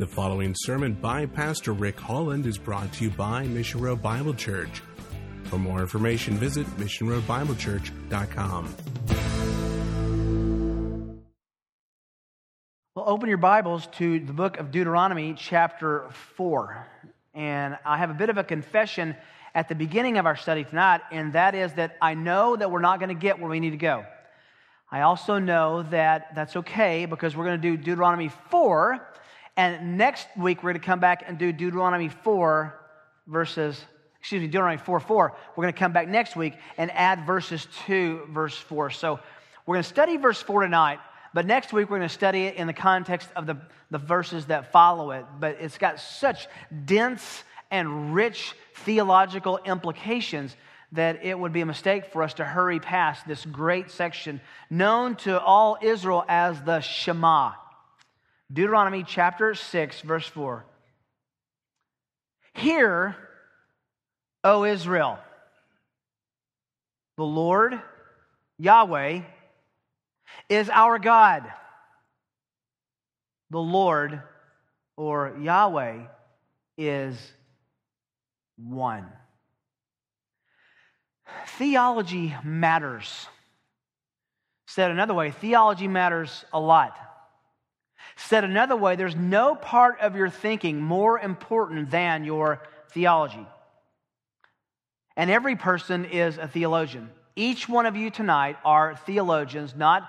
The following sermon by Pastor Rick Holland is brought to you by Mission Road Bible Church. For more information, visit missionroadbiblechurch.com. Well, open your Bibles to the book of Deuteronomy chapter 4. And I have a bit of a confession at the beginning of our study tonight, and that is that I know that we're not going to get where we need to go. I also know that that's okay because we're going to do Deuteronomy 4. And next week, we're going to come back and do Deuteronomy 4:4. We're going to come back next week and add verses 2, verse 4. So we're going to study verse 4 tonight, but next week, we're going to study it in the context of the verses that follow it. But it's got such dense and rich theological implications that it would be a mistake for us to hurry past this great section known to all Israel as the Shema. Deuteronomy chapter 6, verse 4. Hear, O Israel, the Lord, Yahweh, is our God. The Lord, or Yahweh, is one. Theology matters. Said another way, theology matters a lot. Said another way, there's no part of your thinking more important than your theology. And every person is a theologian. Each one of you tonight are theologians, not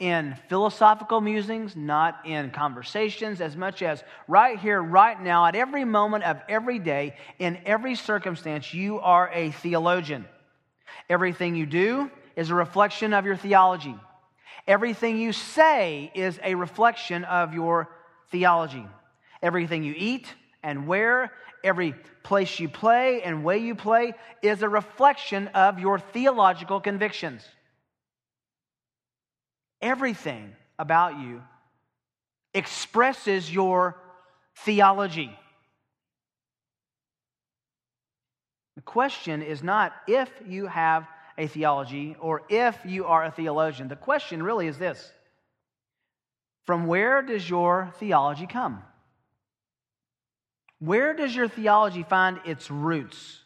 in philosophical musings, not in conversations, as much as right here, right now, at every moment of every day, in every circumstance, you are a theologian. Everything you do is a reflection of your theology. Everything you say is a reflection of your theology. Everything you eat and wear, every place you play and way you play is a reflection of your theological convictions. Everything about you expresses your theology. The question is not if you have a theology or if you are a theologian. The question really is this: from where does your theology come? Where does your theology find its roots?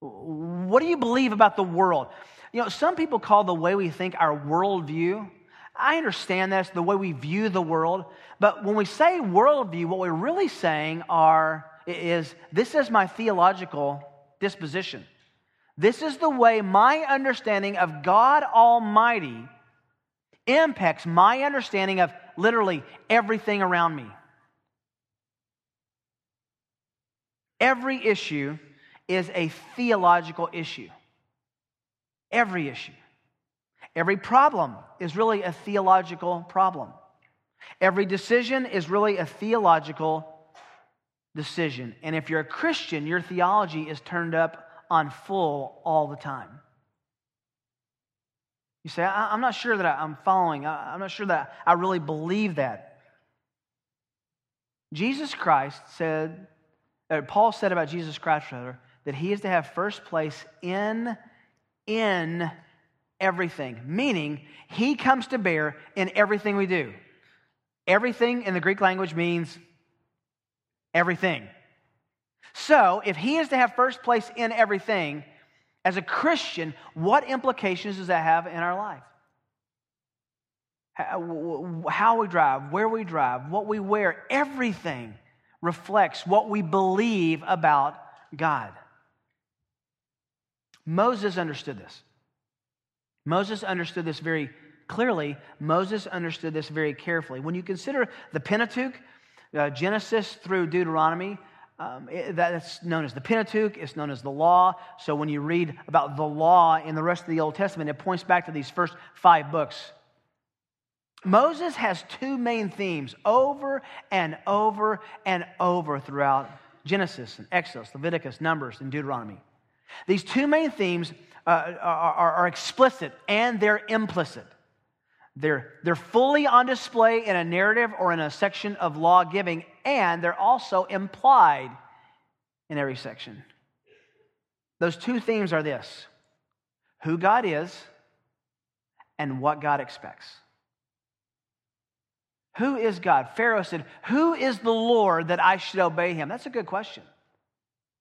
What do you believe about the world? You know, some people call the way we think our worldview. I understand that's the way we view the world, but when we say worldview, what we're really saying is this is my theological disposition. This is the way my understanding of God Almighty impacts my understanding of literally everything around me. Every issue is a theological issue. Every issue. Every problem is really a theological problem. Every decision is really a theological decision. And if you're a Christian, your theology is turned up on full all the time. You say, I'm not sure that I'm following. I'm not sure that I really believe that. Jesus Christ said, or Paul said about Jesus Christ, rather, that he is to have first place in everything, meaning he comes to bear in everything we do. Everything in the Greek language means everything. So, if he is to have first place in everything, as a Christian, what implications does that have in our life? How we drive, where we drive, what we wear, everything reflects what we believe about God. Moses understood this. Moses understood this very clearly. Moses understood this very carefully. When you consider the Pentateuch, Genesis through Deuteronomy, that's known as the Pentateuch, it's known as the law. So when you read about the law in the rest of the Old Testament, it points back to these first 5 books. Moses has 2 main themes over and over and over throughout Genesis and Exodus, Leviticus, Numbers, and Deuteronomy. These 2 main themes are explicit and they're implicit. They're fully on display in a narrative or in a section of law giving, and they're also implied in every section. Those 2 themes are this: who God is and what God expects. Who is God? Pharaoh said, who is the Lord that I should obey him? That's a good question.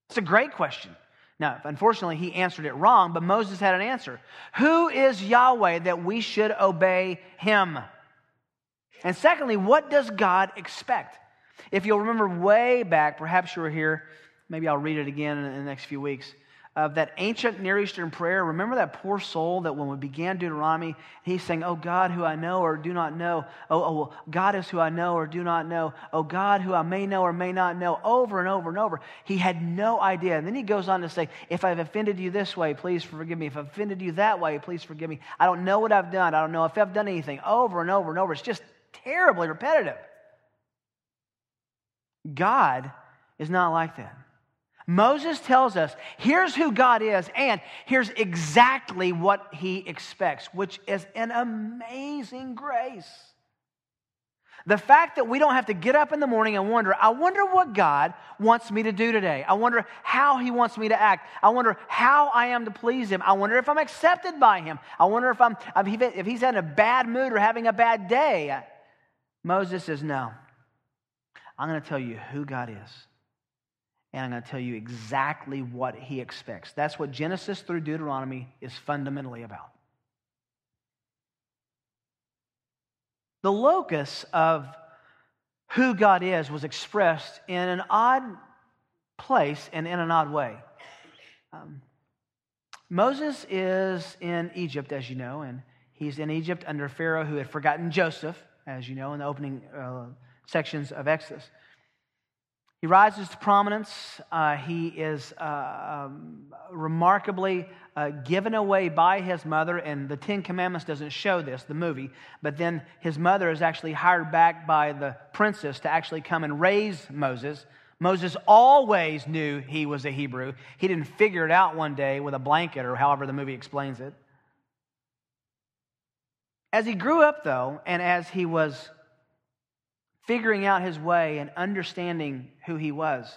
It's a great question. Now, unfortunately, he answered it wrong, but Moses had an answer. Who is Yahweh that we should obey him? And secondly, what does God expect? If you'll remember way back, perhaps you were here, maybe I'll read it again in the next few weeks, of that ancient Near Eastern prayer. Remember that poor soul that when we began Deuteronomy, he's saying, oh God, who I know or do not know. Oh, God is who I know or do not know. Oh God, who I may know or may not know, over and over and over. He had no idea. And then he goes on to say, if I've offended you this way, please forgive me. If I've offended you that way, please forgive me. I don't know what I've done. I don't know if I've done anything, over and over and over. It's just terribly repetitive. God is not like that. Moses tells us, here's who God is, and here's exactly what he expects, which is an amazing grace. The fact that we don't have to get up in the morning and wonder, I wonder what God wants me to do today. I wonder how he wants me to act. I wonder how I am to please him. I wonder if I'm accepted by him. I wonder if he's in a bad mood or having a bad day. Moses says, no, I'm going to tell you who God is. And I'm going to tell you exactly what he expects. That's what Genesis through Deuteronomy is fundamentally about. The locus of who God is was expressed in an odd place and in an odd way. Moses is in Egypt, as you know, and he's in Egypt under Pharaoh, who had forgotten Joseph, as you know, in the opening sections of Exodus. He rises to prominence. He is remarkably given away by his mother, and the Ten Commandments doesn't show this, the movie, but then his mother is actually hired back by the princess to actually come and raise Moses. Moses always knew he was a Hebrew. He didn't figure it out one day with a blanket or however the movie explains it. As he grew up, though, and as he was figuring out his way and understanding who he was,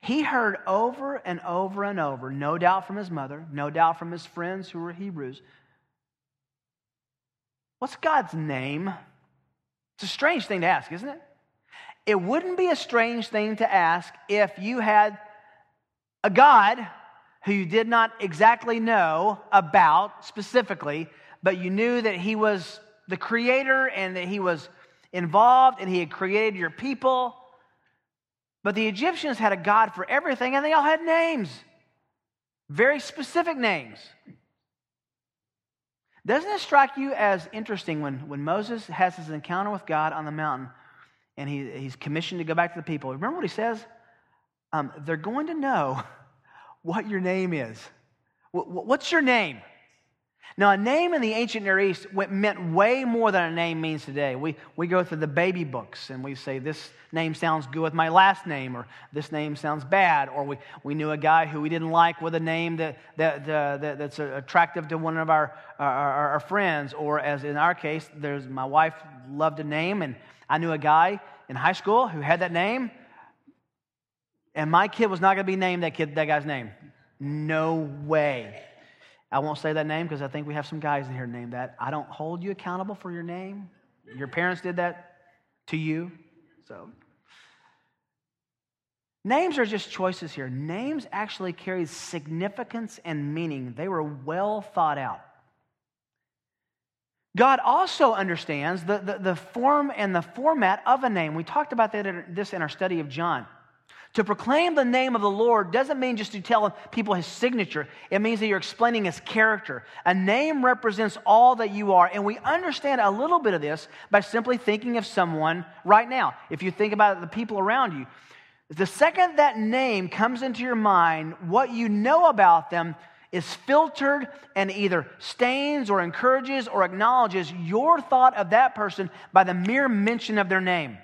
he heard over and over and over, no doubt from his mother, no doubt from his friends who were Hebrews, what's God's name? It's a strange thing to ask, isn't it? It wouldn't be a strange thing to ask if you had a God who you did not exactly know about specifically, but you knew that he was the creator and that he was involved and he had created your people. But the Egyptians had a god for everything, and they all had names, very specific names. Doesn't it strike you as interesting when Moses has his encounter with God on the mountain and he's commissioned to go back to the people? Remember what he says? They're going to know what your name is. What's your name? Now, a name in the ancient Near East meant way more than a name means today. We go through the baby books and we say, this name sounds good with my last name, or this name sounds bad, or we knew a guy who we didn't like with a name that's attractive to one of our friends, or as in our case, there's my wife loved a name, and I knew a guy in high school who had that name, and my kid was not going to be named that guy's name. No way. I won't say that name because I think we have some guys in here named that. I don't hold you accountable for your name. Your parents did that to you. So, names are just choices here. Names actually carry significance and meaning. They were well thought out. God also understands the form and the format of a name. We talked about this in our study of John. To proclaim the name of the Lord doesn't mean just to tell people his signature. It means that you're explaining his character. A name represents all that you are, and we understand a little bit of this by simply thinking of someone right now. If you think about the people around you, the second that name comes into your mind, what you know about them is filtered and either stains or encourages or acknowledges your thought of that person by the mere mention of their name.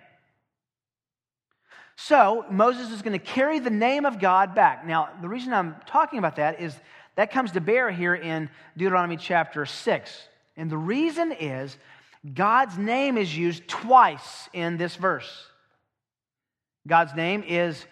So Moses is going to carry the name of God back. Now, the reason I'm talking about that is that comes to bear here in Deuteronomy chapter 6. And the reason is God's name is used twice in this verse. God's name is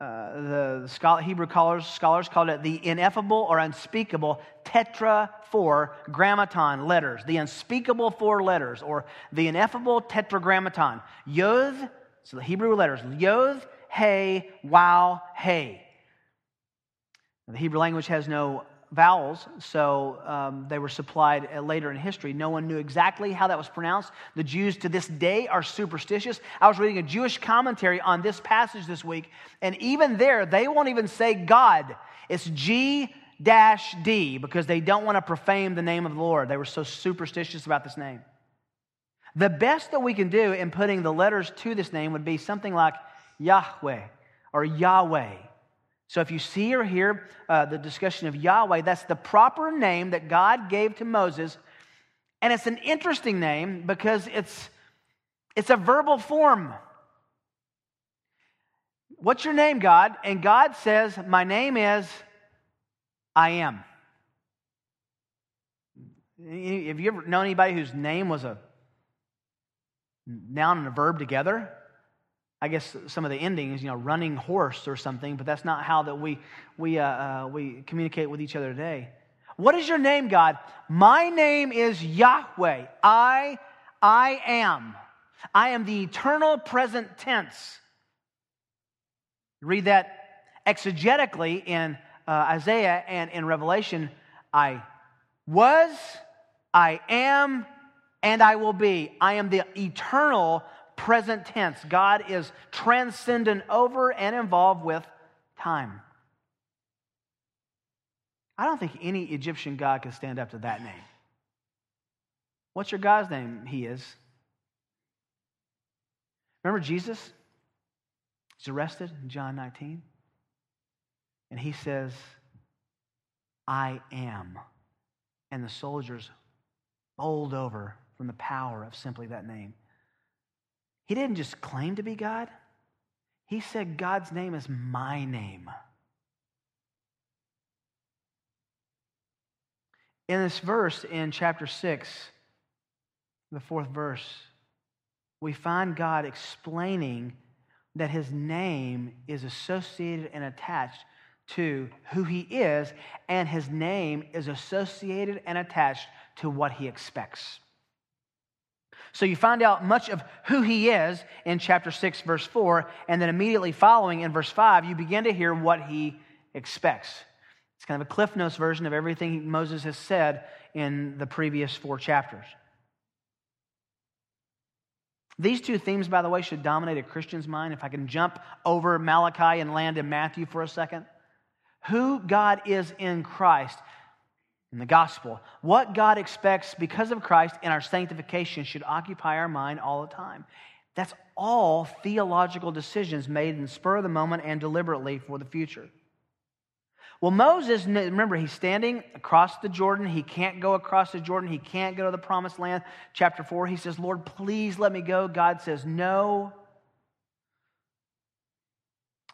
Hebrew scholars called it the ineffable or unspeakable tetragrammaton letters, the unspeakable four letters, or the ineffable tetragrammaton. Yod, so the Hebrew letters, Yod, Hey, Wow, Hey. The Hebrew language has no vowels, so they were supplied later in history. No one knew exactly how that was pronounced. The Jews to this day are superstitious. I was reading a Jewish commentary on this passage this week, and even there, they won't even say God. It's G-D because they don't want to profane the name of the Lord. They were so superstitious about this name. The best that we can do in putting the letters to this name would be something like Yahweh or Yahweh. So if you see or hear the discussion of Yahweh, that's the proper name that God gave to Moses. And it's an interesting name because it's a verbal form. What's your name, God? And God says, my name is I Am. Have you ever known anybody whose name was a noun and a verb together? I guess some of the endings, running horse or something, but that's not how that we communicate with each other today. What is your name, God? My name is Yahweh. I am. I am the eternal present tense. Read that exegetically in Isaiah and in Revelation. I was, I am, and I will be. I am the eternal present tense. God is transcendent over and involved with time. I don't think any Egyptian god could stand up to that name. What's your God's name? He is. Remember Jesus? He's arrested in John 19. And he says, I am. And the soldiers bowled over from the power of simply that name. He didn't just claim to be God. He said, God's name is my name. In this verse, in chapter 6, the fourth verse, we find God explaining that his name is associated and attached to who he is, and his name is associated and attached to what he expects. So you find out much of who he is in chapter 6, verse 4, and then immediately following in verse 5, you begin to hear what he expects. It's kind of a Cliff Notes version of everything Moses has said in the previous four chapters. These two themes, by the way, should dominate a Christian's mind. If I can jump over Malachi and land in Matthew for a second. Who God is in Christ. In the gospel, what God expects because of Christ and our sanctification should occupy our mind all the time. That's all theological decisions made in the spur of the moment and deliberately for the future. Well, Moses, remember, he's standing across the Jordan. He can't go across the Jordan. He can't go to the promised land. Chapter 4, he says, Lord, please let me go. God says, no.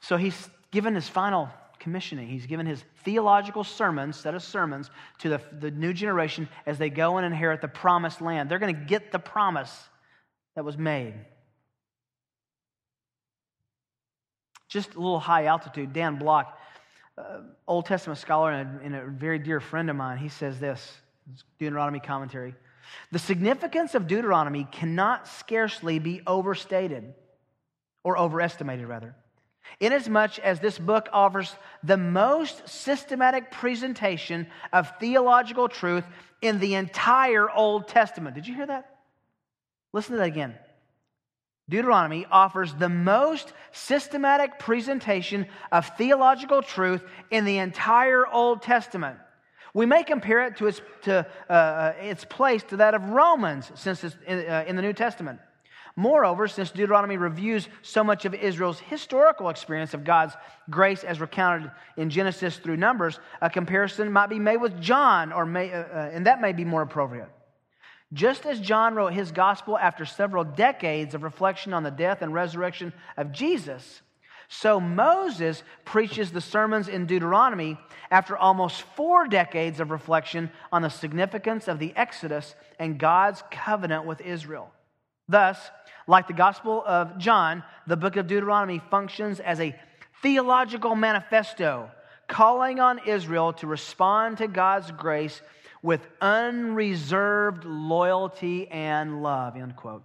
So he's given his final commissioning. He's given his theological sermons, set of sermons, to the new generation as they go and inherit the promised land. They're going to get the promise that was made. Just a little high altitude. Dan Block, Old Testament scholar and a very dear friend of mine, he says this, Deuteronomy commentary, the significance of Deuteronomy cannot scarcely be overstated, or overestimated rather, inasmuch as this book offers the most systematic presentation of theological truth in the entire Old Testament. Did you hear that? Listen to that again. Deuteronomy offers the most systematic presentation of theological truth in the entire Old Testament. We may compare it to its place to that of Romans, since it's in the New Testament. Moreover, since Deuteronomy reviews so much of Israel's historical experience of God's grace as recounted in Genesis through Numbers, a comparison might be made with John, and that may be more appropriate. Just as John wrote his gospel after several decades of reflection on the death and resurrection of Jesus, so Moses preaches the sermons in Deuteronomy after almost 4 decades of reflection on the significance of the Exodus and God's covenant with Israel. Thus, like the Gospel of John, the book of Deuteronomy functions as a theological manifesto calling on Israel to respond to God's grace with unreserved loyalty and love, unquote.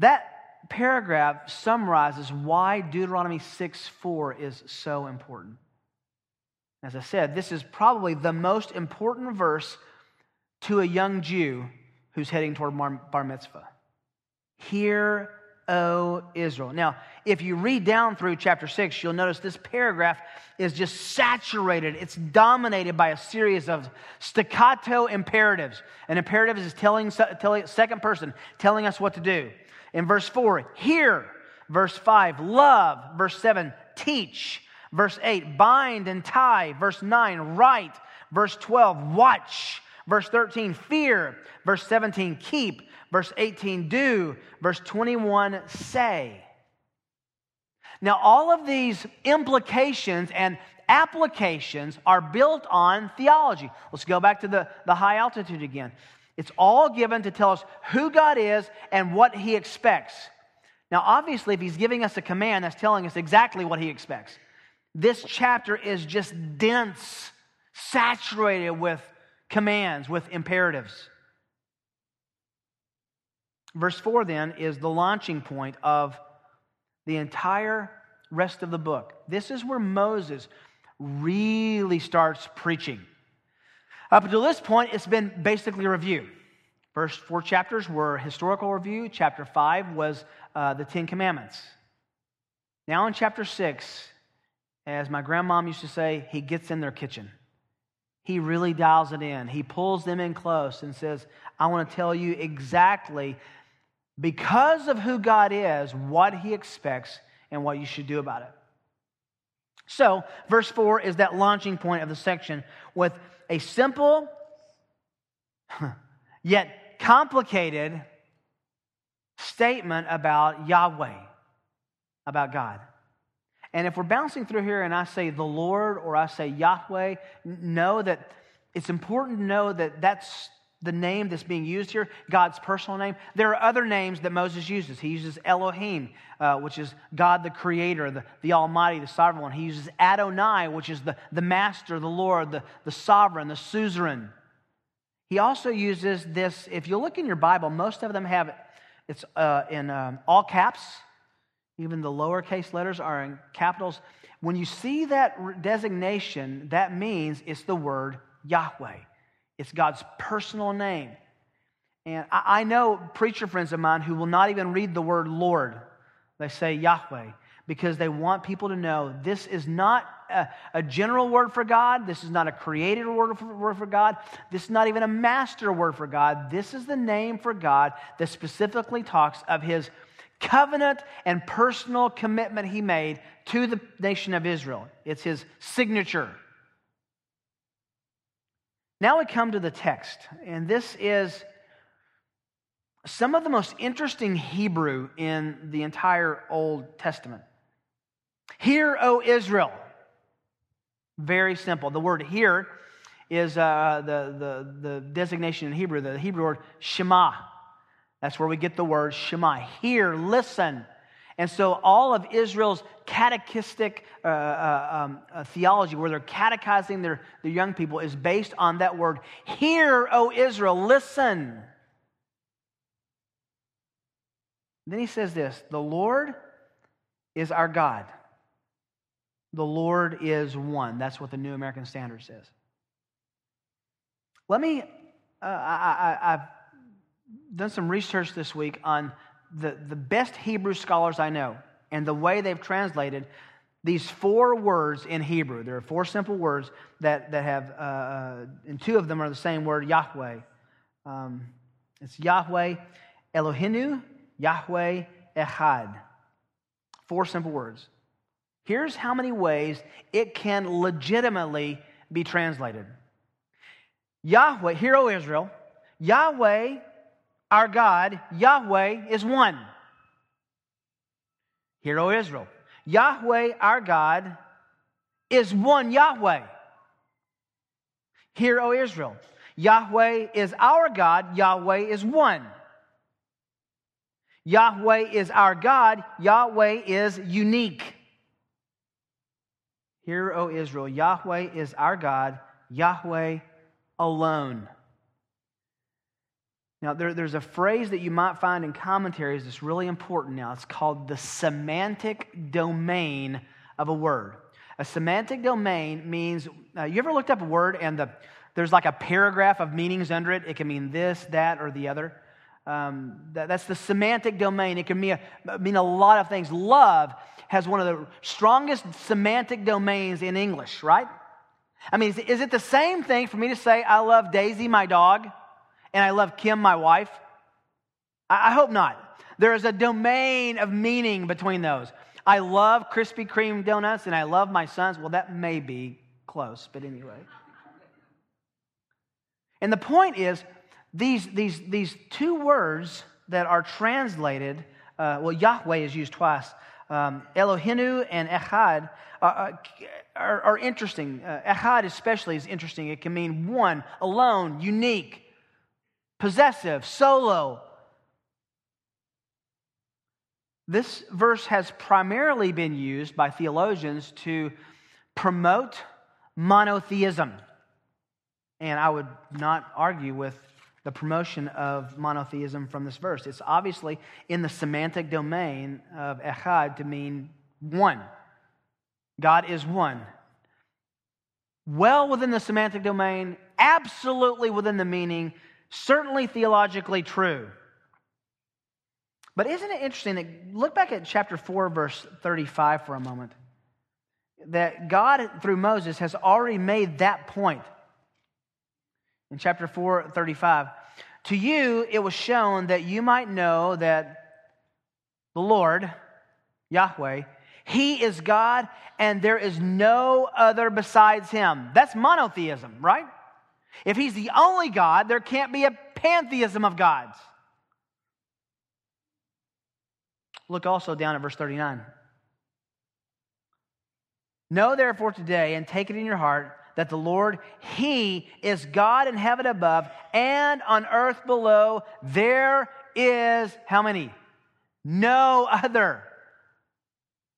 That paragraph summarizes why Deuteronomy 6:4 is so important. As I said, this is probably the most important verse to a young Jew who's heading toward Bar Mitzvah. Hear, O Israel. Now, if you read down through chapter 6, you'll notice this paragraph is just saturated. It's dominated by a series of staccato imperatives. An imperative is telling second person, telling us what to do. In verse 4, hear. Verse 5, love. Verse 7, teach. Verse 8, bind and tie. Verse 9, write. Verse 12, watch. Verse 13, fear. Verse 17, keep. Verse 18, do. Verse 21, say. Now, all of these implications and applications are built on theology. Let's go back to the high altitude again. It's all given to tell us who God is and what he expects. Now, obviously, if he's giving us a command, that's telling us exactly what he expects. This chapter is just dense, saturated with commands, with imperatives. Verse 4 then is the launching point of the entire rest of the book. This is where Moses really starts preaching. Up until this point, it's been basically a review. First four chapters were historical review. Chapter 5 was the Ten Commandments. Now in chapter 6, as my grandmom used to say, he gets in their kitchen. He really dials it in. He pulls them in close and says, I want to tell you exactly, because of who God is, what he expects and what you should do about it. So, verse 4 is that launching point of the section with a simple, yet complicated statement about Yahweh, about God. And if we're bouncing through here and I say the Lord or I say Yahweh, know that it's important to know that that's the name that's being used here, God's personal name. There are other names that Moses uses. He uses Elohim, which is God the Creator, the Almighty, the Sovereign One. He uses Adonai, which is the Master, the Lord, the Sovereign, the Suzerain. He also uses this, if you look in your Bible, most of them have it's in all caps. Even the lowercase letters are in capitals. When you see that designation, that means it's the word Yahweh. It's God's personal name. And I know preacher friends of mine who will not even read the word Lord. They say Yahweh because they want people to know this is not a general word for God. This is not a created word for God. This is not even a master word for God. This is the name for God that specifically talks of his covenant and personal commitment he made to the nation of Israel. It's his signature. Now we come to the text, and this is some of the most interesting Hebrew in the entire Old Testament. Hear, O Israel. Very simple. The word hear is the designation in Hebrew, the Hebrew word Shema. That's where we get the word Shema, hear, listen. And so all of Israel's catechistic theology, where they're catechizing their young people, is based on that word, hear, O Israel, listen. Then he says this, the Lord is our God. The Lord is one. That's what the New American Standard says. Let me, I've done some research this week on the best Hebrew scholars I know and the way they've translated these four words in Hebrew. There are four simple words that have, and two of them are the same word, Yahweh. It's Yahweh Eloheinu, Yahweh Echad. Four simple words. Here's how many ways it can legitimately be translated. Yahweh, hear, O Israel, Yahweh, our God, Yahweh, is one. Hear, O Israel. Yahweh, our God, is one Yahweh. Hear, O Israel. Yahweh is our God, Yahweh is one. Yahweh is our God. Yahweh is unique. Hear, O Israel, Yahweh is our God, Yahweh alone. Now, there's a phrase that you might find in commentaries that's really important now. It's called the semantic domain of a word. A semantic domain means, you ever looked up a word and there's like a paragraph of meanings under it? It can mean this, that, or the other. That's the semantic domain. It can mean a lot of things. Love has one of the strongest semantic domains in English, right? I mean, is it the same thing for me to say, I love Daisy, my dog, and I love Kim, my wife? I hope not. There is a domain of meaning between those. I love Krispy Kreme donuts, and I love my sons. Well, that may be close, but anyway. And the point is, these two words that are translated, well, Yahweh is used twice, Elohinu and Echad, are interesting. Echad especially is interesting. It can mean one, alone, unique, possessive, solo. This verse has primarily been used by theologians to promote monotheism. And I would not argue with the promotion of monotheism from this verse. It's obviously in the semantic domain of echad to mean one. God is one. Well within the semantic domain, absolutely within the meaning, certainly theologically true. But isn't it interesting that, look back at chapter 4, verse 35 for a moment, that God, through Moses, has already made that point. In chapter 4, 35, to you it was shown that you might know that the Lord, Yahweh, He is God and there is no other besides Him. That's monotheism, right? If He's the only God, there can't be a pantheism of gods. Look also down at verse 39. Know therefore today and take it in your heart that the Lord, He is God in heaven above and on earth below. There is, how many? No other.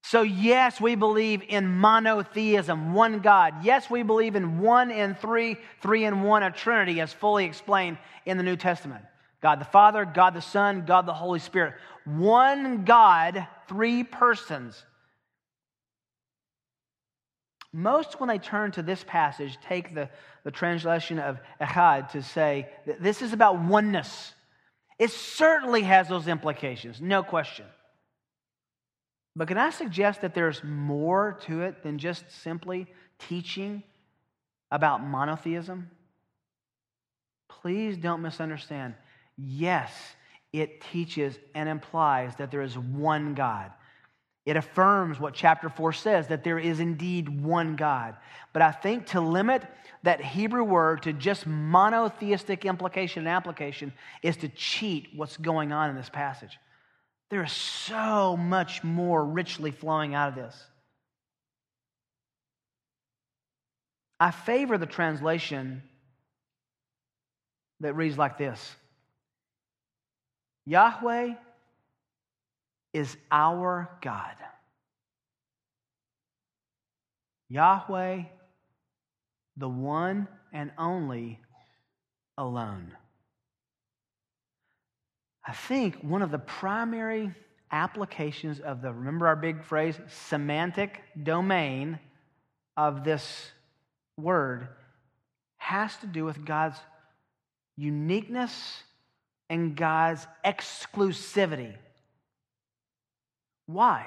So yes, we believe in monotheism, one God. Yes, we believe in one and three, three and one, a Trinity as fully explained in the New Testament. God the Father, God the Son, God the Holy Spirit. One God, three persons. Most, when they turn to this passage, take the translation of echad to say that this is about oneness. It certainly has those implications, no question. But can I suggest that there's more to it than just simply teaching about monotheism? Please don't misunderstand. Yes, it teaches and implies that there is one God. It affirms what chapter 4 says, that there is indeed one God. But I think to limit that Hebrew word to just monotheistic implication and application is to cheat what's going on in this passage. There is so much more richly flowing out of this. I favor the translation that reads like this. Yahweh is our God. Yahweh, the one and only, alone. I think one of the primary applications of the, remember our big phrase, semantic domain of this word has to do with God's uniqueness and God's exclusivity. Why?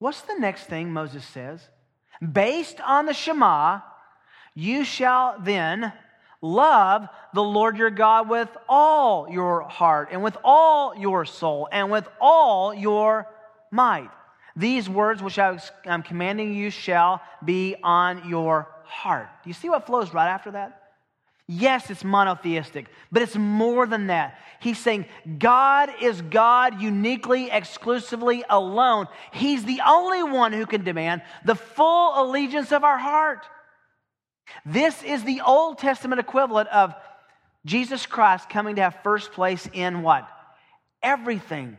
What's the next thing Moses says? Based on the Shema, you shall then love the Lord your God with all your heart and with all your soul and with all your might. These words which I'm commanding you shall be on your heart. Do you see what flows right after that? Yes, it's monotheistic, but it's more than that. He's saying God is God uniquely, exclusively, alone. He's the only one who can demand the full allegiance of our heart. This is the Old Testament equivalent of Jesus Christ coming to have first place in what? everything.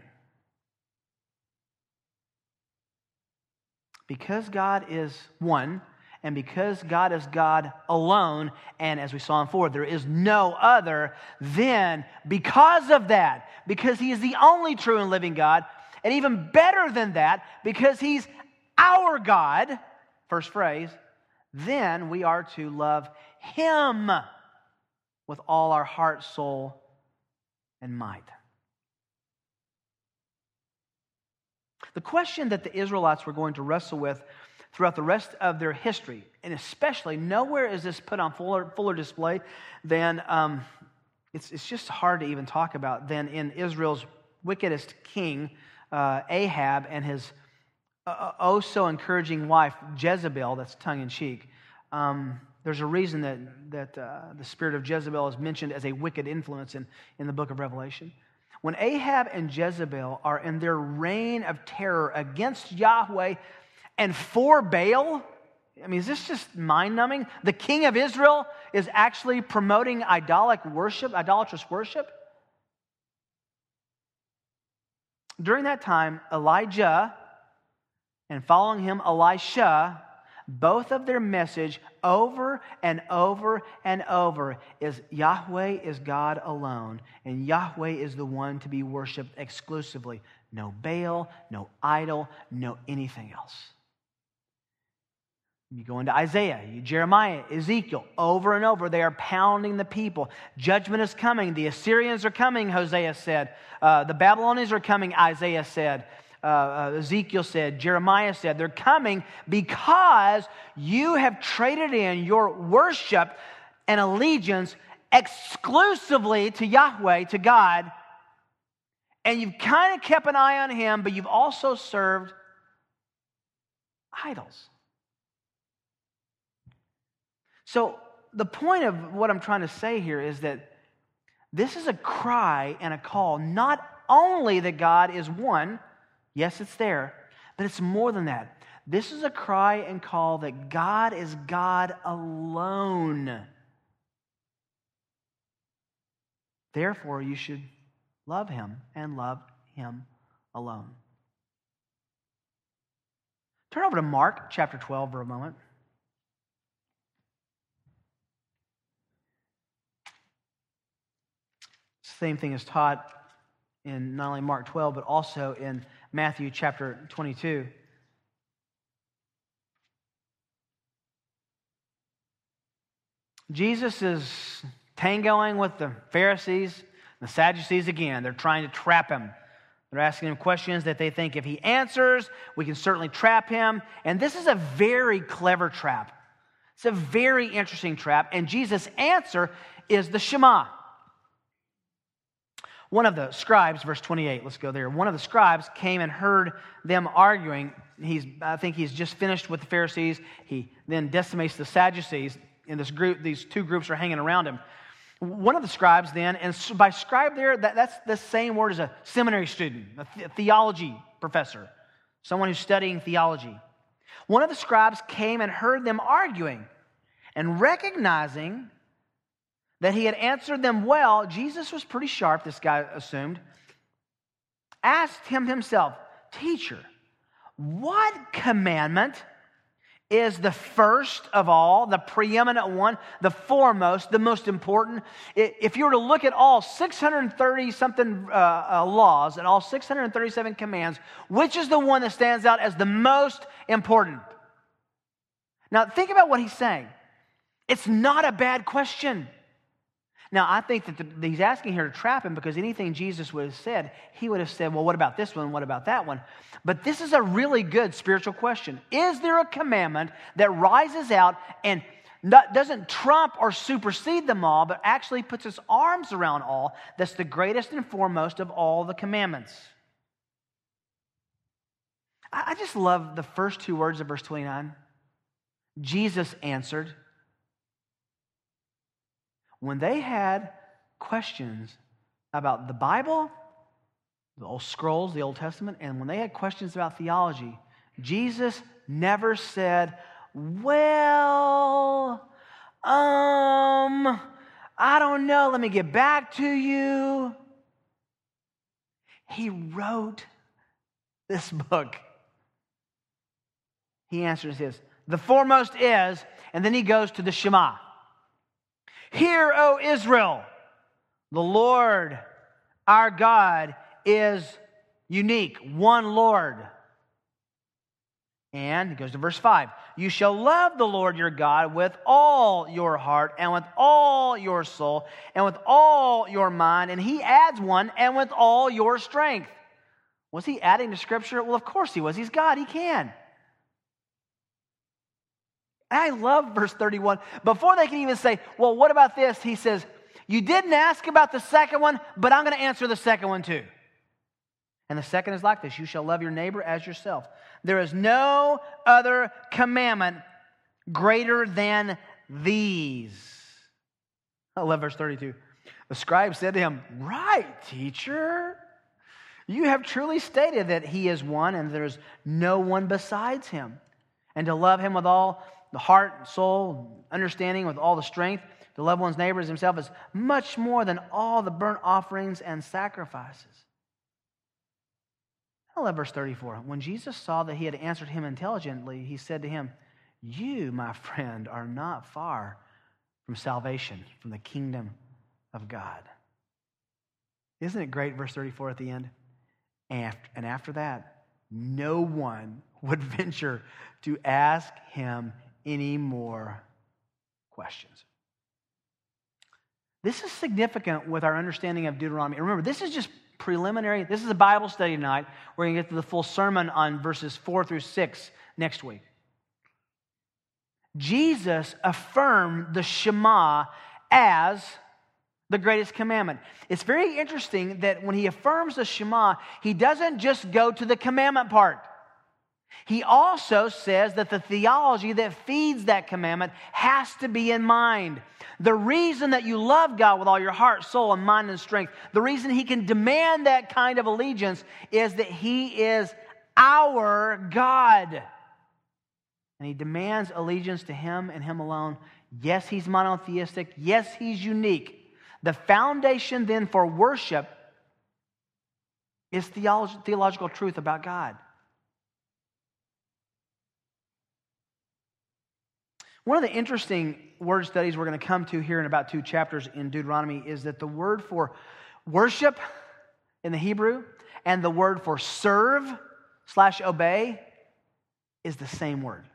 Because God is one, and because God is God alone, and as we saw in 4, there is no other, then because of that, because he is the only true and living God, and even better than that, because he's our God, first phrase, then we are to love him with all our heart, soul, and might. The question that the Israelites were going to wrestle with throughout the rest of their history, and especially nowhere is this put on fuller display than, it's just hard to even talk about, than in Israel's wickedest king, Ahab, and his oh-so-encouraging wife, Jezebel, that's tongue-in-cheek. There's a reason that the spirit of Jezebel is mentioned as a wicked influence in the book of Revelation. When Ahab and Jezebel are in their reign of terror against Yahweh and for Baal, I mean, is this just mind-numbing? The king of Israel is actually promoting idolatrous worship. During that time, Elijah and following him, Elisha, both of their message over and over and over is Yahweh is God alone, and Yahweh is the one to be worshipped exclusively. No Baal, no idol, no anything else. You go into Isaiah, Jeremiah, Ezekiel, over and over, they are pounding the people. Judgment is coming. The Assyrians are coming, Hosea said. The Babylonians are coming, Isaiah said. Ezekiel said, Jeremiah said, they're coming because you have traded in your worship and allegiance exclusively to Yahweh, to God, and you've kind of kept an eye on him, but you've also served idols. So the point of what I'm trying to say here is that this is a cry and a call, not only that God is one, yes, it's there, but it's more than that. This is a cry and call that God is God alone. Therefore, you should love him and love him alone. Turn over to Mark chapter 12 for a moment. Same thing is taught in not only Mark 12, but also in Matthew chapter 22. Jesus is tangoing with the Pharisees and the Sadducees again. They're trying to trap him. They're asking him questions that they think if he answers, we can certainly trap him. And this is a very clever trap. It's a very interesting trap. And Jesus' answer is the Shema. One of the scribes, verse 28, let's go there. One of the scribes came and heard them arguing. I think he's just finished with the Pharisees. He then decimates the Sadducees. In this group, these two groups are hanging around him. One of the scribes then, and by scribe there, that's the same word as a seminary student, a theology professor, someone who's studying theology. One of the scribes came and heard them arguing, and recognizing that he had answered them well, Jesus was pretty sharp, this guy assumed, asked him himself, "Teacher, what commandment is the first of all, the preeminent one, the foremost, the most important?" If you were to look at all 630-something laws and all 637 commands, which is the one that stands out as the most important? Now, think about what he's saying. It's not a bad question. Now, I think that he's asking here to trap him, because anything Jesus would have said, he would have said, well, what about this one? What about that one? But this is a really good spiritual question. Is there a commandment that rises out and doesn't trump or supersede them all, but actually puts its arms around all, that's the greatest and foremost of all the commandments? I just love the first two words of verse 29. Jesus answered. When they had questions about the Bible, the old scrolls, the Old Testament, and when they had questions about theology, Jesus never said, well, I don't know, let me get back to you. He wrote this book. He answers his. The foremost is, and then he goes to the Shema. Hear, O Israel, the Lord our God is unique, one Lord. And he goes to verse 5. You shall love the Lord your God with all your heart and with all your soul and with all your mind. And he adds one, and with all your strength. Was he adding to Scripture? Well, of course he was. He's God. He can. And I love verse 31. Before they can even say, well, what about this? He says, you didn't ask about the second one, but I'm going to answer the second one too. And the second is like this. You shall love your neighbor as yourself. There is no other commandment greater than these. I love verse 32. The scribe said to him, right, teacher. You have truly stated that he is one and there is no one besides him. And to love him with all the heart and soul, understanding, with all the strength, to love one's neighbor as himself is much more than all the burnt offerings and sacrifices. I love verse 34. When Jesus saw that he had answered him intelligently, he said to him, you, my friend, are not far from salvation, from the kingdom of God. Isn't it great, verse 34 at the end? And after that, no one would venture to ask him any more questions. This is significant with our understanding of Deuteronomy. Remember, this is just preliminary. This is a Bible study tonight. We're going to get to the full sermon on verses 4-6 next week. Jesus affirmed the Shema as the greatest commandment. It's very interesting that when he affirms the Shema, he doesn't just go to the commandment part. He also says that the theology that feeds that commandment has to be in mind. The reason that you love God with all your heart, soul, and mind and strength, the reason he can demand that kind of allegiance is that he is our God. And he demands allegiance to him and him alone. Yes, he's monotheistic. Yes, he's unique. The foundation then for worship is theological truth about God. One of the interesting word studies we're going to come to here in about 2 chapters in Deuteronomy is that the word for worship in the Hebrew and the word for serve/obey is the same word.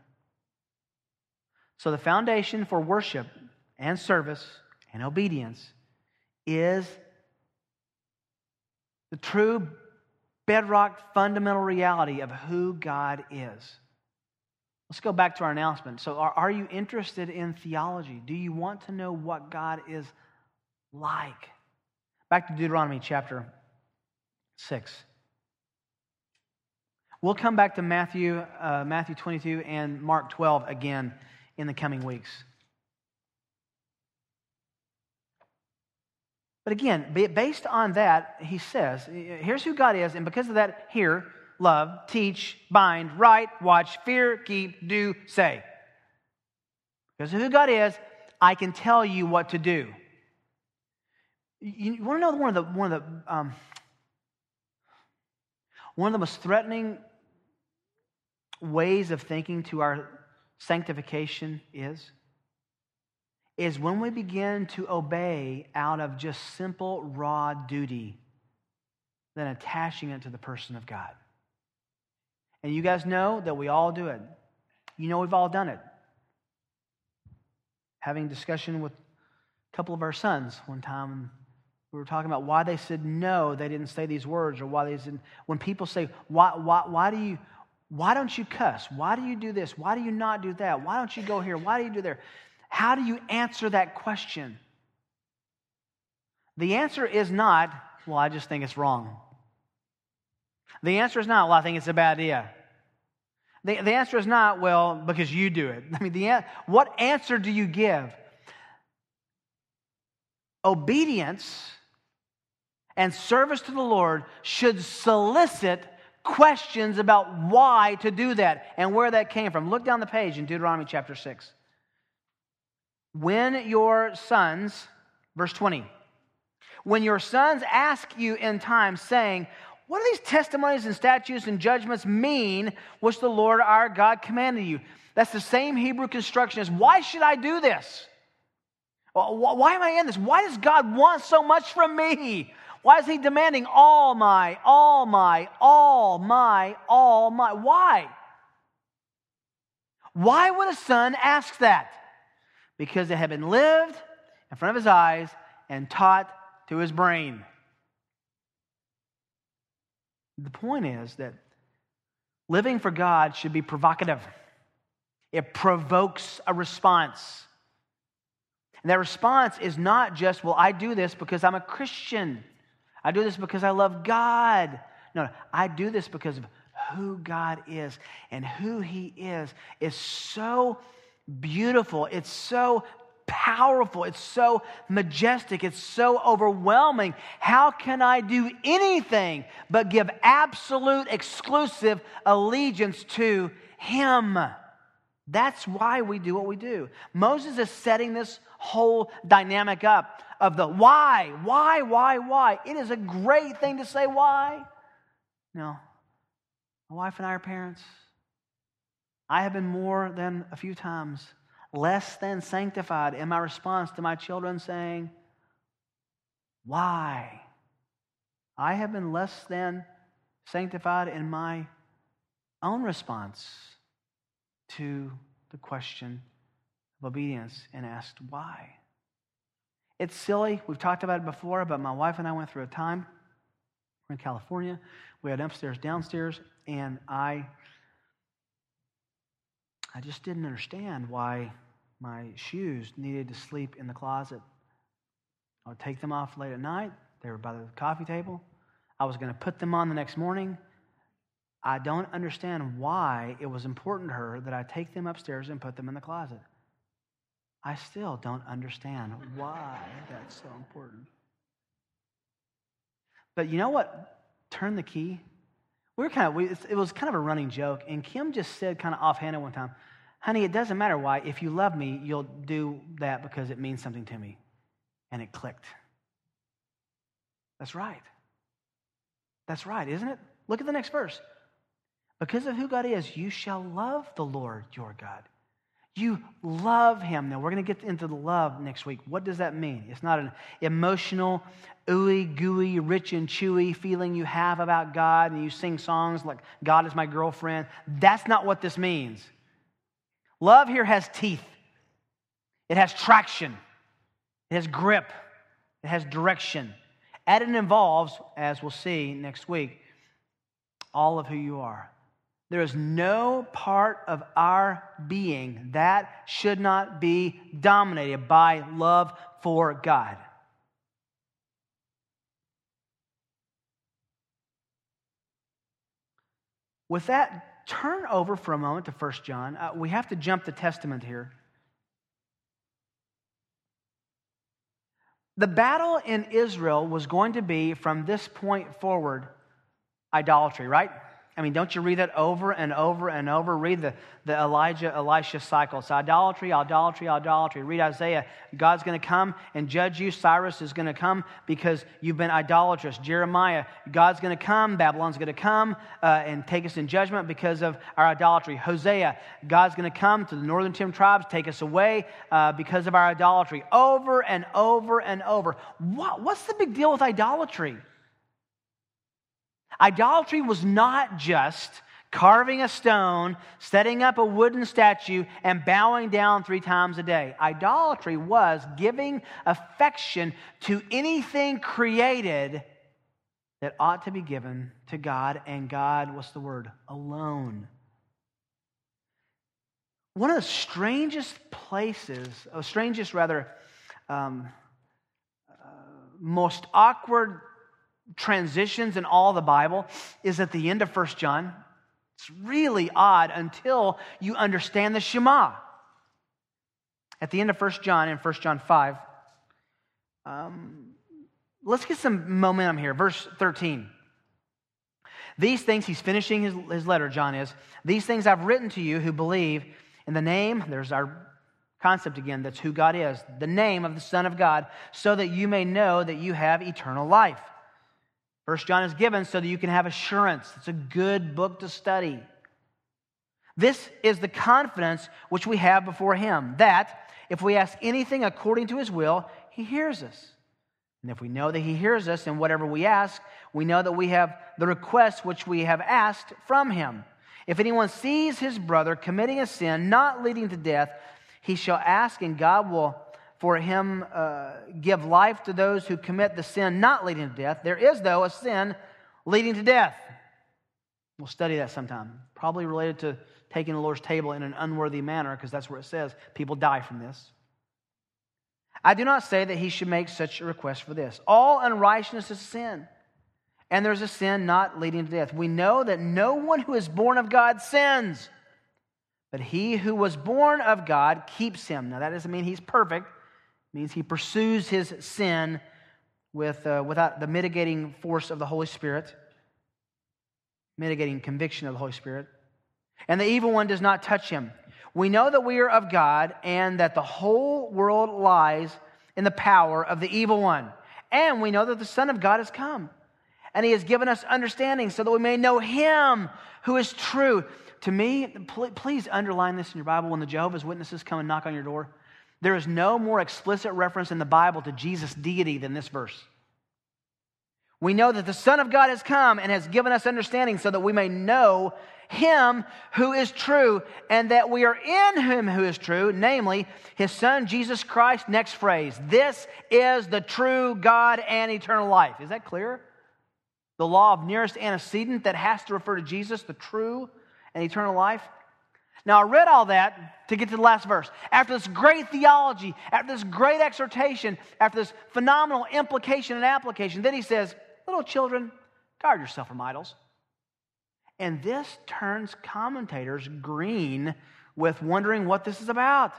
So the foundation for worship and service and obedience is the true bedrock fundamental reality of who God is. Let's go back to our announcement. So are you interested in theology? Do you want to know what God is like? Back to Deuteronomy chapter 6. We'll come back to Matthew 22 and Mark 12 again in the coming weeks. But again, based on that, he says, here's who God is, and because of that, here, love, teach, bind, write, watch, fear, keep, do, say. Because of who God is, I can tell you what to do. You want to know one of the most threatening ways of thinking to our sanctification is when we begin to obey out of just simple raw duty, than attaching it to the person of God. And you guys know that we all do it. You know we've all done it. Having a discussion with a couple of our sons one time, we were talking about why they said no, they didn't say these words, or why they didn't. When people say, why don't you cuss? Why do you do this? Why do you not do that? Why don't you go here? Why do you do there? How do you answer that question? The answer is not, well, I just think it's wrong. The answer is not, well, I think it's a bad idea. The answer is not, well, because you do it. I mean, what answer do you give? Obedience and service to the Lord should solicit questions about why to do that and where that came from. Look down the page in Deuteronomy chapter 6. When your sons, verse 20, when your sons ask you in time, saying, what do these testimonies and statutes and judgments mean which the Lord our God commanded you? That's the same Hebrew construction as, why should I do this? Why am I in this? Why does God want so much from me? Why is he demanding all my? Why? Why would a son ask that? Because it had been lived in front of his eyes and taught to his brain. The point is that living for God should be provocative. It provokes a response. And that response is not just, well, I do this because I'm a Christian. I do this because I love God. No, I do this because of who God is, and who he is so beautiful. It's so powerful. It's so majestic. It's so overwhelming. How can I do anything but give absolute, exclusive allegiance to him? That's why we do what we do. Moses is setting this whole dynamic up of the why. It is a great thing to say why. No, my wife and I are parents. I have been more than a few times less than sanctified in my response to my children saying, why? I have been less than sanctified in my own response to the question of obedience and asked why. It's silly. We've talked about it before, but my wife and I went through a time. We're in California. We had upstairs, downstairs, and I just didn't understand why my shoes needed to sleep in the closet. I would take them off late at night. They were by the coffee table. I was going to put them on the next morning. I don't understand why it was important to her that I take them upstairs and put them in the closet. I still don't understand why that's so important. But you know what turned the key? It was kind of a running joke, and Kim just said kind of offhanded one time, honey, it doesn't matter why. If you love me, you'll do that because it means something to me. And it clicked. That's right. That's right, isn't it? Look at the next verse. Because of who God is, you shall love the Lord your God. You love him. Now, we're going to get into the love next week. What does that mean? It's not an emotional, ooey, gooey, rich and chewy feeling you have about God, and you sing songs like, God is my girlfriend. That's not what this means. Love here has teeth. It has traction. It has grip. It has direction. And it involves, as we'll see next week, all of who you are. There is no part of our being that should not be dominated by love for God. With that, turn over for a moment to First John. We have to jump the testament here. The battle in Israel was going to be, from this point forward, idolatry, right? I mean, don't you read that over and over and over? Read the Elisha cycle. It's idolatry. Read Isaiah. God's going to come and judge you. Cyrus is going to come because you've been idolatrous. Jeremiah, God's going to come. Babylon's going to come and take us in judgment because of our idolatry. Hosea, God's going to come to the northern 10 tribes, take us away because of our idolatry. Over and over and over. What's the big deal with idolatry? Idolatry was not just carving a stone, setting up a wooden statue, and bowing down 3 times a day. Idolatry was giving affection to anything created that ought to be given to God, and God, what's the word? Alone. One of the strangest places, most awkward transitions in all the Bible is at the end of First John. It's really odd until you understand the Shema. At the end of First John, in First John 5, let's get some momentum here. Verse 13. These things, he's finishing his letter, John is. These things I've written to you who believe in the name, there's our concept again, that's who God is, the name of the Son of God, so that you may know that you have eternal life. First John is given so that you can have assurance. It's a good book to study. This is the confidence which we have before him, that if we ask anything according to his will, he hears us. And if we know that he hears us in whatever we ask, we know that we have the request which we have asked from him. If anyone sees his brother committing a sin not leading to death, he shall ask, and God will for him give life to those who commit the sin not leading to death. There is, though, a sin leading to death. We'll study that sometime. Probably related to taking the Lord's table in an unworthy manner, because that's where it says people die from this. I do not say that he should make such a request for this. All unrighteousness is sin, and there's a sin not leading to death. We know that no one who is born of God sins, but he who was born of God keeps him. Now, that doesn't mean he's perfect. It means he pursues his sin without the mitigating force of the Holy Spirit, mitigating conviction of the Holy Spirit. And the evil one does not touch him. We know that we are of God and that the whole world lies in the power of the evil one. And we know that the Son of God has come, and he has given us understanding so that we may know him who is true. To me, please underline this in your Bible when the Jehovah's Witnesses come and knock on your door. There is no more explicit reference in the Bible to Jesus' deity than this verse. We know that the Son of God has come and has given us understanding so that we may know him who is true, and that we are in him who is true, namely his Son, Jesus Christ. Next phrase, this is the true God and eternal life. Is that clear? The law of nearest antecedent that has to refer to Jesus, the true and eternal life. Now, I read all that to get to the last verse. After this great theology, after this great exhortation, after this phenomenal implication and application, then he says, little children, guard yourself from idols. And this turns commentators green with wondering what this is about.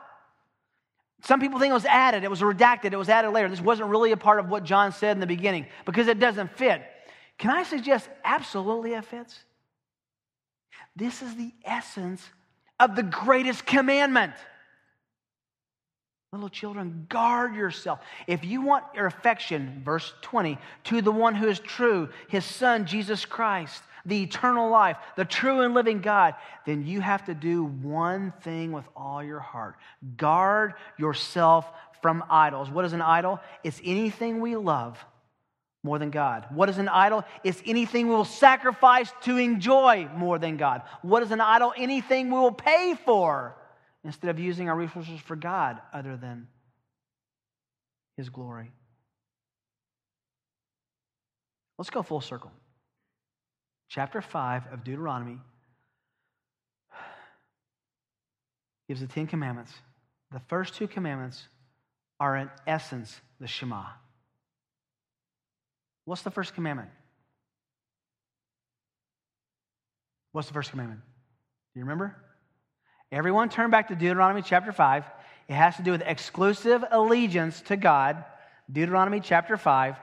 Some people think it was added, it was redacted, it was added later. This wasn't really a part of what John said in the beginning because it doesn't fit. Can I suggest absolutely it fits? This is the essence of the greatest commandment. Little children, guard yourself. If you want your affection, verse 20, to the one who is true, his Son, Jesus Christ, the eternal life, the true and living God, then you have to do one thing with all your heart. Guard yourself from idols. What is an idol? It's anything we love more than God. What is an idol? It's anything we will sacrifice to enjoy more than God. What is an idol? Anything we will pay for instead of using our resources for God other than his glory. Let's go full circle. Chapter 5 of Deuteronomy gives the 10 commandments. The first two commandments are in essence the Shema. What's the first commandment? What's the first commandment? Do you remember? Everyone turn back to Deuteronomy chapter 5. It has to do with exclusive allegiance to God. Deuteronomy chapter 5.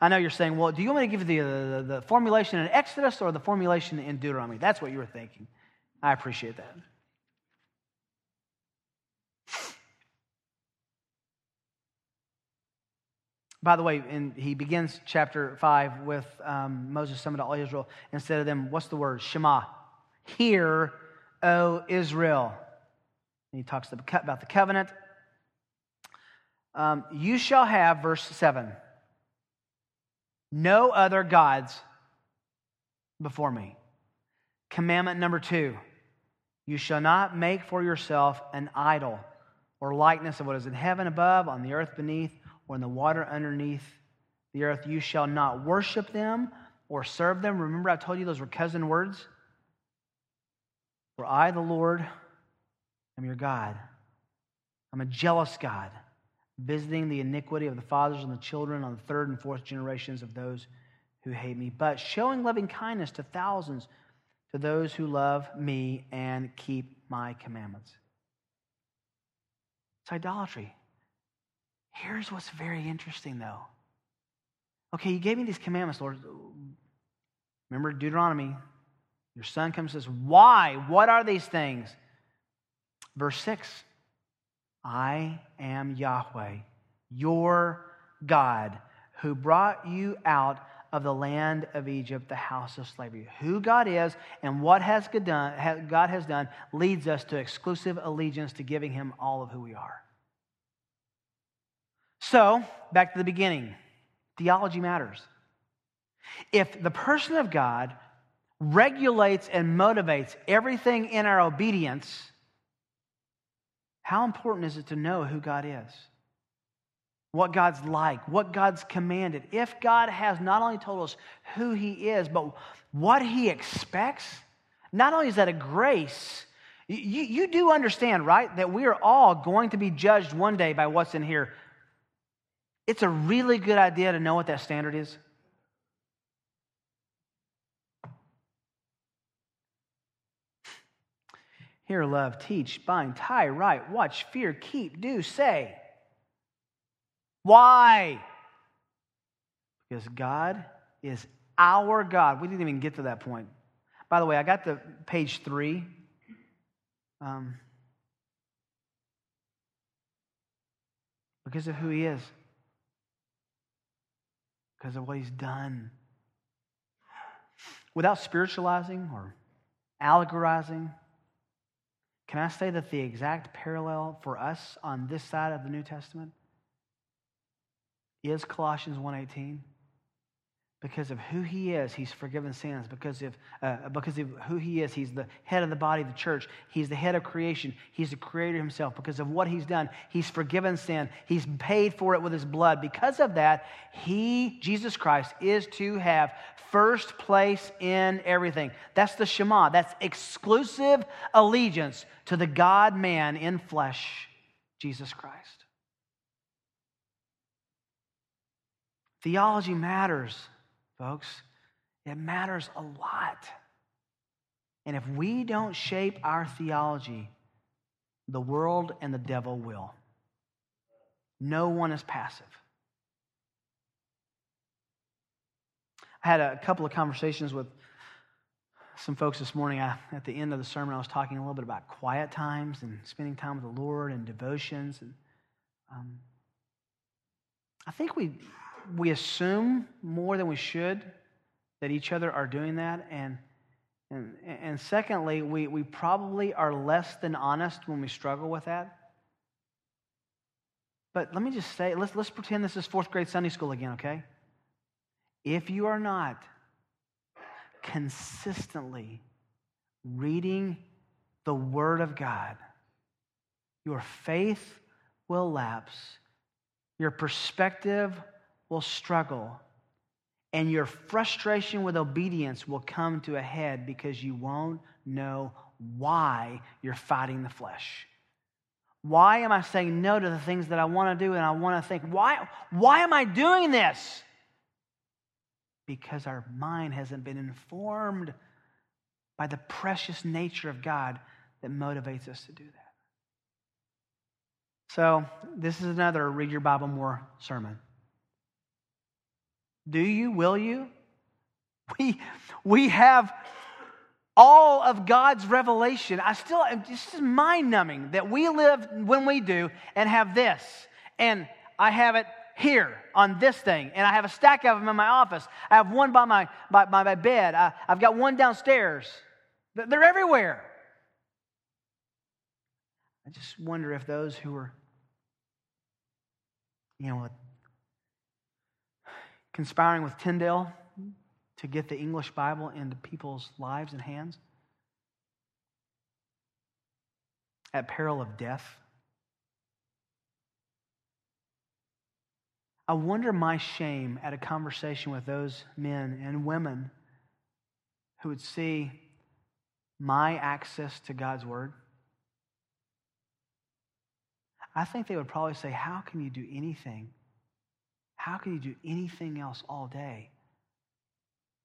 I know you're saying, well, do you want me to give you the formulation in Exodus or the formulation in Deuteronomy? That's what you were thinking. I appreciate that. By the way, he begins chapter 5 with Moses summoned all Israel and said to them, what's the word? Shema. Hear, O Israel. And he talks about the covenant. You shall have, verse 7, no other gods before me. Commandment number 2, you shall not make for yourself an idol or likeness of what is in heaven above, on the earth beneath, or in the water underneath the earth. You shall not worship them or serve them. Remember, I told you those were cousin words? For I, the Lord, am your God. I'm a jealous God, visiting the iniquity of the fathers and the children on the third and fourth generations of those who hate me, but showing loving kindness to thousands, to those who love me and keep my commandments. It's idolatry. Here's what's very interesting, though. Okay, you gave me these commandments, Lord. Remember Deuteronomy. Your Son comes and says, why? What are these things? Verse 6, I am Yahweh, your God, who brought you out of the land of Egypt, the house of slavery. Who God is and what has God has done leads us to exclusive allegiance to giving Him all of who we are. So, back to the beginning, theology matters. If the person of God regulates and motivates everything in our obedience, how important is it to know who God is? What God's like, what God's commanded. If God has not only told us who He is, but what He expects, not only is that a grace, you do understand, right, that we are all going to be judged one day by what's in here. It's a really good idea to know what that standard is. Hear, love, teach, bind, tie, write, watch, fear, keep, do, say. Why? Because God is our God. We didn't even get to that point. By the way, I got to page 3. Because of who He is. Because of what He's done. Without spiritualizing or allegorizing, can I say that the exact parallel for us on this side of the New Testament is Colossians 1:18. Because of who He is, He's forgiven sins. Because of who He is, He's the head of the body of the church. He's the head of creation. He's the creator Himself. Because of what He's done, He's forgiven sin. He's paid for it with His blood. Because of that, He, Jesus Christ, is to have first place in everything. That's the Shema. That's exclusive allegiance to the God-man in flesh, Jesus Christ. Theology matters. Folks, it matters a lot. And if we don't shape our theology, the world and the devil will. No one is passive. I had a couple of conversations with some folks this morning. At the end of the sermon, I was talking a little bit about quiet times and spending time with the Lord and devotions. And I think we assume more than we should that each other are doing that. And secondly, we probably are less than honest when we struggle with that. But let me just say, let's pretend this is 4th grade Sunday school again, okay? If you are not consistently reading the Word of God, your faith will lapse, your perspective will struggle, and your frustration with obedience will come to a head because you won't know why you're fighting the flesh. Why am I saying no to the things that I want to do and I want to think? Why am I doing this? Because our mind hasn't been informed by the precious nature of God that motivates us to do that. So this is another Read Your Bible More sermon. Do you? Will you? We have all of God's revelation. This is mind-numbing that we live when we do and have this. And I have it here on this thing. And I have a stack of them in my office. I have one by my bed. I've got one downstairs. They're everywhere. I just wonder if those who are, conspiring with Tyndale to get the English Bible into people's lives and hands at peril of death. I wonder my shame at a conversation with those men and women who would see my access to God's Word. I think they would probably say, how can you do anything? How can you do anything else all day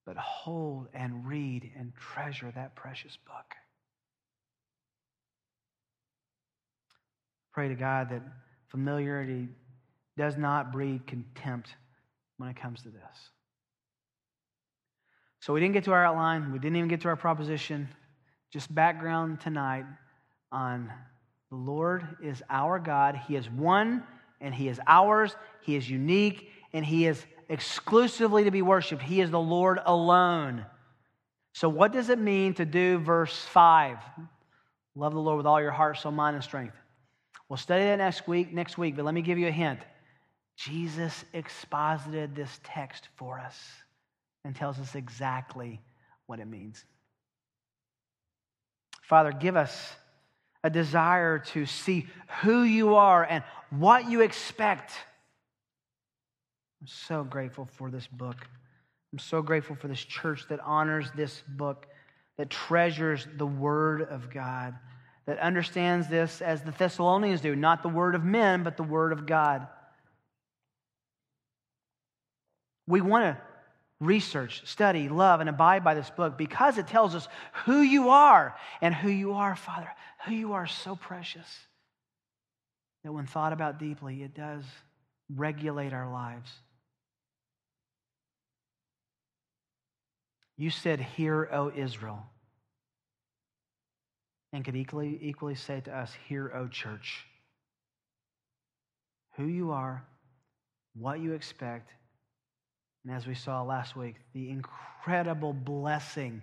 but hold and read and treasure that precious book? Pray to God that familiarity does not breed contempt when it comes to this. So we didn't get to our outline. We didn't even get to our proposition. Just background tonight on the Lord is our God. He is one, and He is ours. He is unique, and He is exclusively to be worshipped. He is the Lord alone. So what does it mean to do verse 5? Love the Lord with all your heart, soul, mind, and strength. We'll study that next week, but let me give you a hint. Jesus exposited this text for us and tells us exactly what it means. Father, give us a desire to see who you are and what you expect. I'm so grateful for this book. I'm so grateful for this church that honors this book, that treasures the Word of God, that understands this as the Thessalonians do, not the word of men, but the Word of God. We want to research, study, love, and abide by this book because it tells us who you are and who you are, Father. Who you are is so precious that when thought about deeply, it does regulate our lives. You said, "Hear, O Israel," and could equally say to us, "Hear, O church." Who you are, what you expect, and as we saw last week, the incredible blessing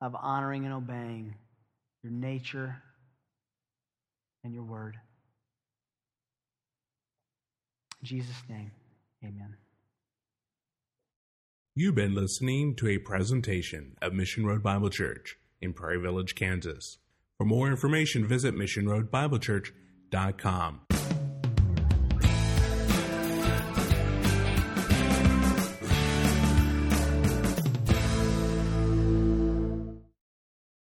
of honoring and obeying your nature and your word. In Jesus' name, amen. You've been listening to a presentation of Mission Road Bible Church in Prairie Village, Kansas. For more information, visit missionroadbiblechurch.com.